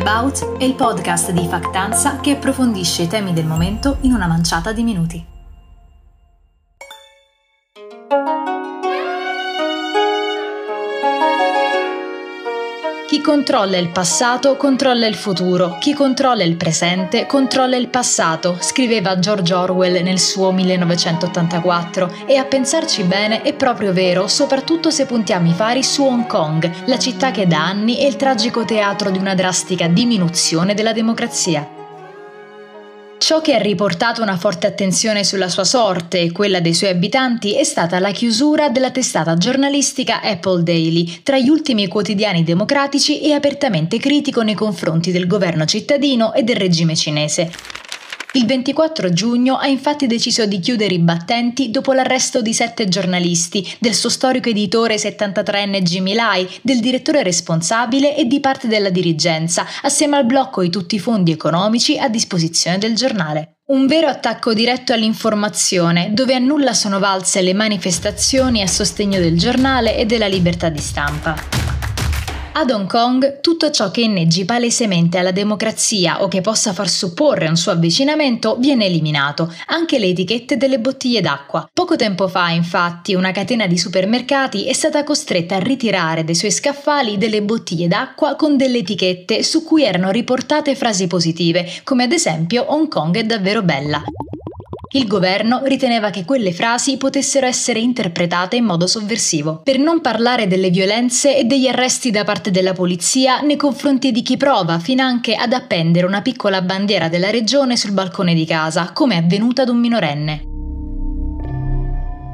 About è il podcast di Factanza che approfondisce i temi del momento in una manciata di minuti. Chi controlla il passato controlla il futuro, chi controlla il presente controlla il passato, scriveva George Orwell nel suo 1984, e a pensarci bene è proprio vero, soprattutto se puntiamo i fari su Hong Kong, la città che da anni è il tragico teatro di una drastica diminuzione della democrazia. Ciò che ha riportato una forte attenzione sulla sua sorte e quella dei suoi abitanti è stata la chiusura della testata giornalistica Apple Daily, tra gli ultimi quotidiani democratici e apertamente critico nei confronti del governo cittadino e del regime cinese. Il 24 giugno ha infatti deciso di chiudere i battenti dopo l'arresto di 7 giornalisti, del suo storico editore 73enne Jimmy Lai, del direttore responsabile e di parte della dirigenza, assieme al blocco di tutti i fondi economici a disposizione del giornale. Un vero attacco diretto all'informazione, dove a nulla sono valse le manifestazioni a sostegno del giornale e della libertà di stampa. Ad Hong Kong, tutto ciò che inneggi palesemente alla democrazia o che possa far supporre un suo avvicinamento viene eliminato, anche le etichette delle bottiglie d'acqua. Poco tempo fa, infatti, una catena di supermercati è stata costretta a ritirare dai suoi scaffali delle bottiglie d'acqua con delle etichette su cui erano riportate frasi positive, come ad esempio «Hong Kong è davvero bella». Il governo riteneva che quelle frasi potessero essere interpretate in modo sovversivo. Per non parlare delle violenze e degli arresti da parte della polizia nei confronti di chi prova, finanche ad appendere una piccola bandiera della regione sul balcone di casa, come è avvenuta ad un minorenne.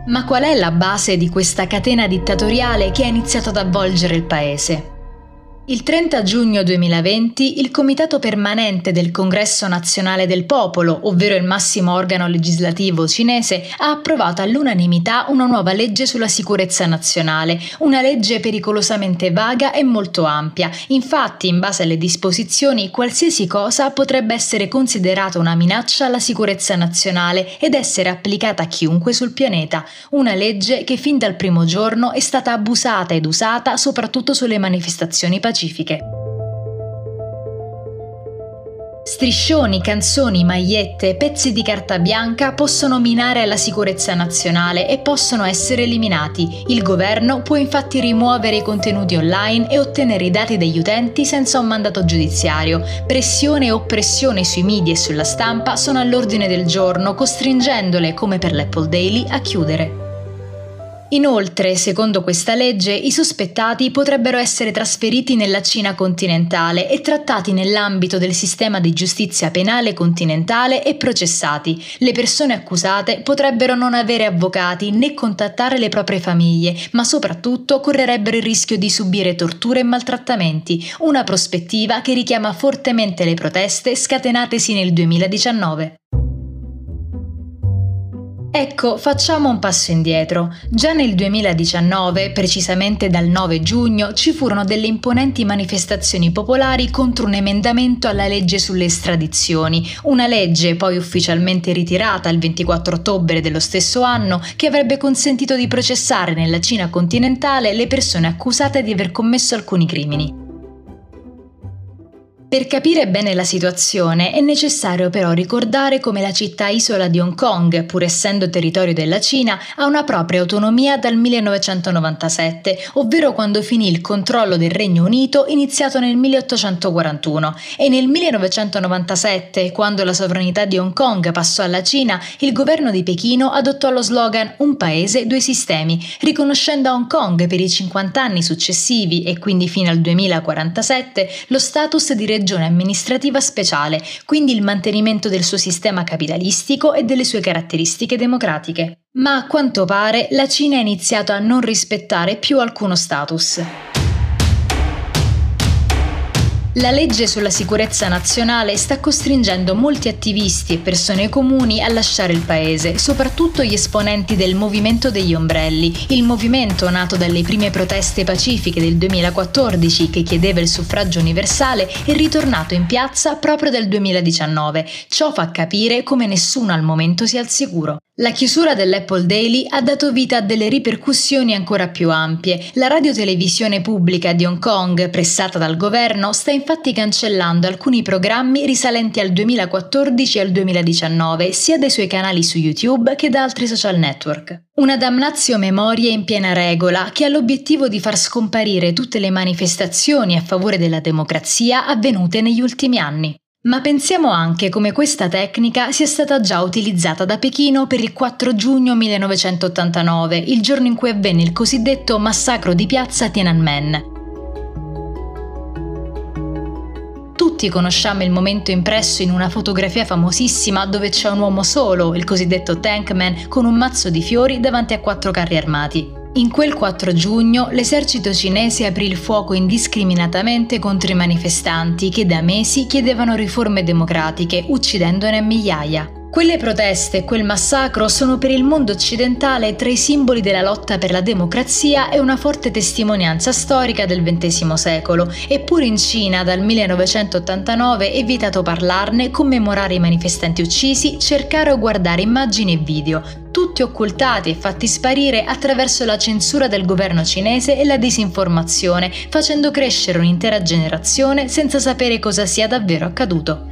Ma qual è la base di questa catena dittatoriale che ha iniziato ad avvolgere il paese? Il 30 giugno 2020 il Comitato Permanente del Congresso Nazionale del Popolo, ovvero il massimo organo legislativo cinese, ha approvato all'unanimità una nuova legge sulla sicurezza nazionale, una legge pericolosamente vaga e molto ampia. Infatti, in base alle disposizioni, qualsiasi cosa potrebbe essere considerata una minaccia alla sicurezza nazionale ed essere applicata a chiunque sul pianeta. Una legge che fin dal primo giorno è stata abusata ed usata soprattutto sulle manifestazioni pacifiche. Striscioni, canzoni, magliette, pezzi di carta bianca possono minare la sicurezza nazionale e possono essere eliminati. Il governo può infatti rimuovere i contenuti online e ottenere i dati degli utenti senza un mandato giudiziario. Pressione e oppressione sui media e sulla stampa sono all'ordine del giorno, costringendole, come per l'Apple Daily, a chiudere. Inoltre, secondo questa legge, i sospettati potrebbero essere trasferiti nella Cina continentale e trattati nell'ambito del sistema di giustizia penale continentale e processati. Le persone accusate potrebbero non avere avvocati né contattare le proprie famiglie, ma soprattutto correrebbero il rischio di subire torture e maltrattamenti, una prospettiva che richiama fortemente le proteste scatenatesi nel 2019. Ecco, facciamo un passo indietro. Già nel 2019, precisamente dal 9 giugno, ci furono delle imponenti manifestazioni popolari contro un emendamento alla legge sulle estradizioni, una legge poi ufficialmente ritirata il 24 ottobre dello stesso anno che avrebbe consentito di processare nella Cina continentale le persone accusate di aver commesso alcuni crimini. Per capire bene la situazione è necessario però ricordare come la città isola di Hong Kong, pur essendo territorio della Cina, ha una propria autonomia dal 1997, ovvero quando finì il controllo del Regno Unito iniziato nel 1841. E nel 1997, quando la sovranità di Hong Kong passò alla Cina, il governo di Pechino adottò lo slogan «Un paese, due sistemi», riconoscendo a Hong Kong per i 50 anni successivi e quindi fino al 2047 lo status di regione amministrativa speciale, quindi il mantenimento del suo sistema capitalistico e delle sue caratteristiche democratiche. Ma a quanto pare la Cina ha iniziato a non rispettare più alcuno status. La legge sulla sicurezza nazionale sta costringendo molti attivisti e persone comuni a lasciare il paese, soprattutto gli esponenti del Movimento degli Ombrelli, il movimento nato dalle prime proteste pacifiche del 2014 che chiedeva il suffragio universale e ritornato in piazza proprio dal 2019. Ciò fa capire come nessuno al momento sia al sicuro. La chiusura dell'Apple Daily ha dato vita a delle ripercussioni ancora più ampie. La radiotelevisione pubblica di Hong Kong, pressata dal governo, sta in infatti cancellando alcuni programmi risalenti al 2014 e al 2019, sia dai suoi canali su YouTube che da altri social network. Una damnatio memoriae in piena regola, che ha l'obiettivo di far scomparire tutte le manifestazioni a favore della democrazia avvenute negli ultimi anni. Ma pensiamo anche come questa tecnica sia stata già utilizzata da Pechino per il 4 giugno 1989, il giorno in cui avvenne il cosiddetto massacro di piazza Tiananmen. Tutti conosciamo il momento impresso in una fotografia famosissima dove c'è un uomo solo, il cosiddetto Tank Man, con un mazzo di fiori davanti a 4 carri armati. In quel 4 giugno l'esercito cinese aprì il fuoco indiscriminatamente contro i manifestanti che da mesi chiedevano riforme democratiche, uccidendone migliaia. Quelle proteste e quel massacro sono per il mondo occidentale tra i simboli della lotta per la democrazia e una forte testimonianza storica del XX secolo, eppure in Cina dal 1989 è vietato parlarne, commemorare i manifestanti uccisi, cercare o guardare immagini e video, tutti occultati e fatti sparire attraverso la censura del governo cinese e la disinformazione, facendo crescere un'intera generazione senza sapere cosa sia davvero accaduto.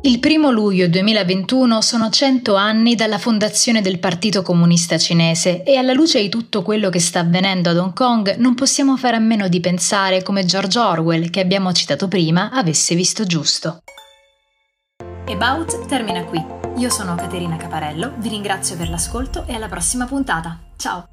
Il 1 luglio 2021 sono 100 anni dalla fondazione del Partito Comunista Cinese e alla luce di tutto quello che sta avvenendo ad Hong Kong non possiamo fare a meno di pensare come George Orwell, che abbiamo citato prima, avesse visto giusto. About termina qui. Io sono Caterina Caparello, vi ringrazio per l'ascolto e alla prossima puntata. Ciao!